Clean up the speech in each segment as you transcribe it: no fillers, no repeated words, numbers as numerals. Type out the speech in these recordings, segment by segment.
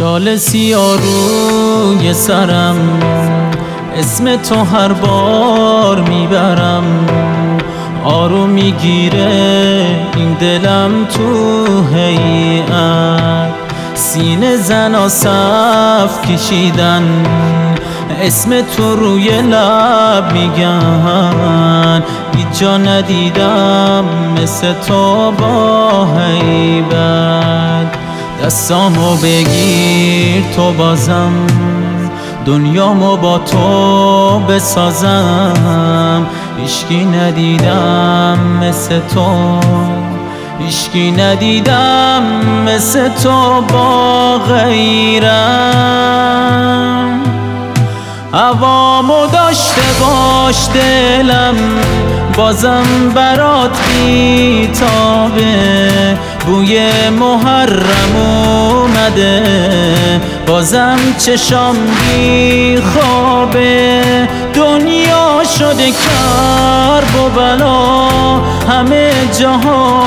شال سیاه روی سرم، اسم تو هر بار میبرم، آروم میگیره این دلم تو هیئت، سینه زنا صف کشیدن، اسم تو روی لب میگن، هیچ جا ندیدم مثل تو با هیبت، دستامو بگیر تو بازم، دنیامو با تو بسازم، هیچکی ندیدم مثل تو، هیچکی ندیدم مثل تو با غیرم، هوامو داشته باش دلم بازم برات بیتابه، بوی محرم اومده بازم چشام بیخوابه، دنیا شده کرب و بلا، همه جاها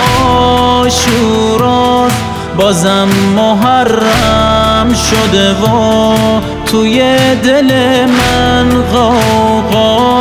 شوراست، بازم محرم شده و توی دل من غوغا.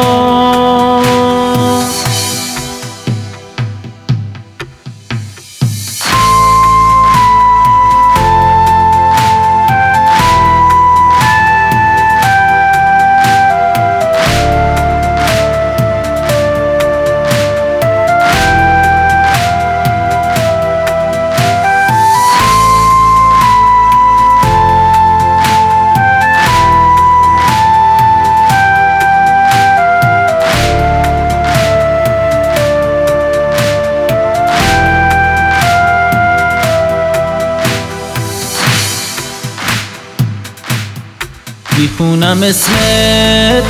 میخونم اسم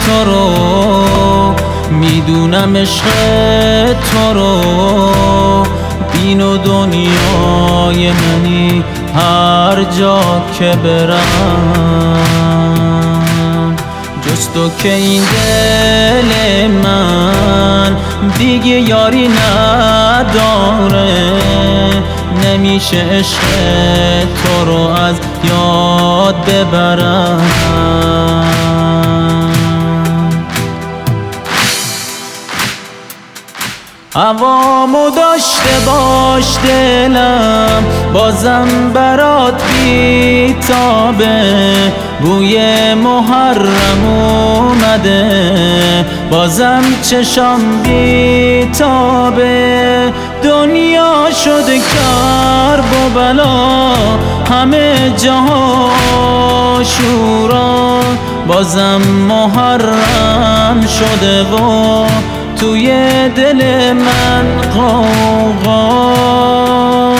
تو رو، میدونم عشق تو رو، دین و دنیای منی هر جا که برم، جز تو که این دل من دیگه یاری نداره، نمیشه عشق تو رو از یاد ببرم. هوامو داشته باش دلم بازم برات بیتابه، بوی محرم اومده بازم چشام بیتابه، دنیا شده کرب و بلا، همه جاها شورا، بازم محرم شده و توی دل من غوغا.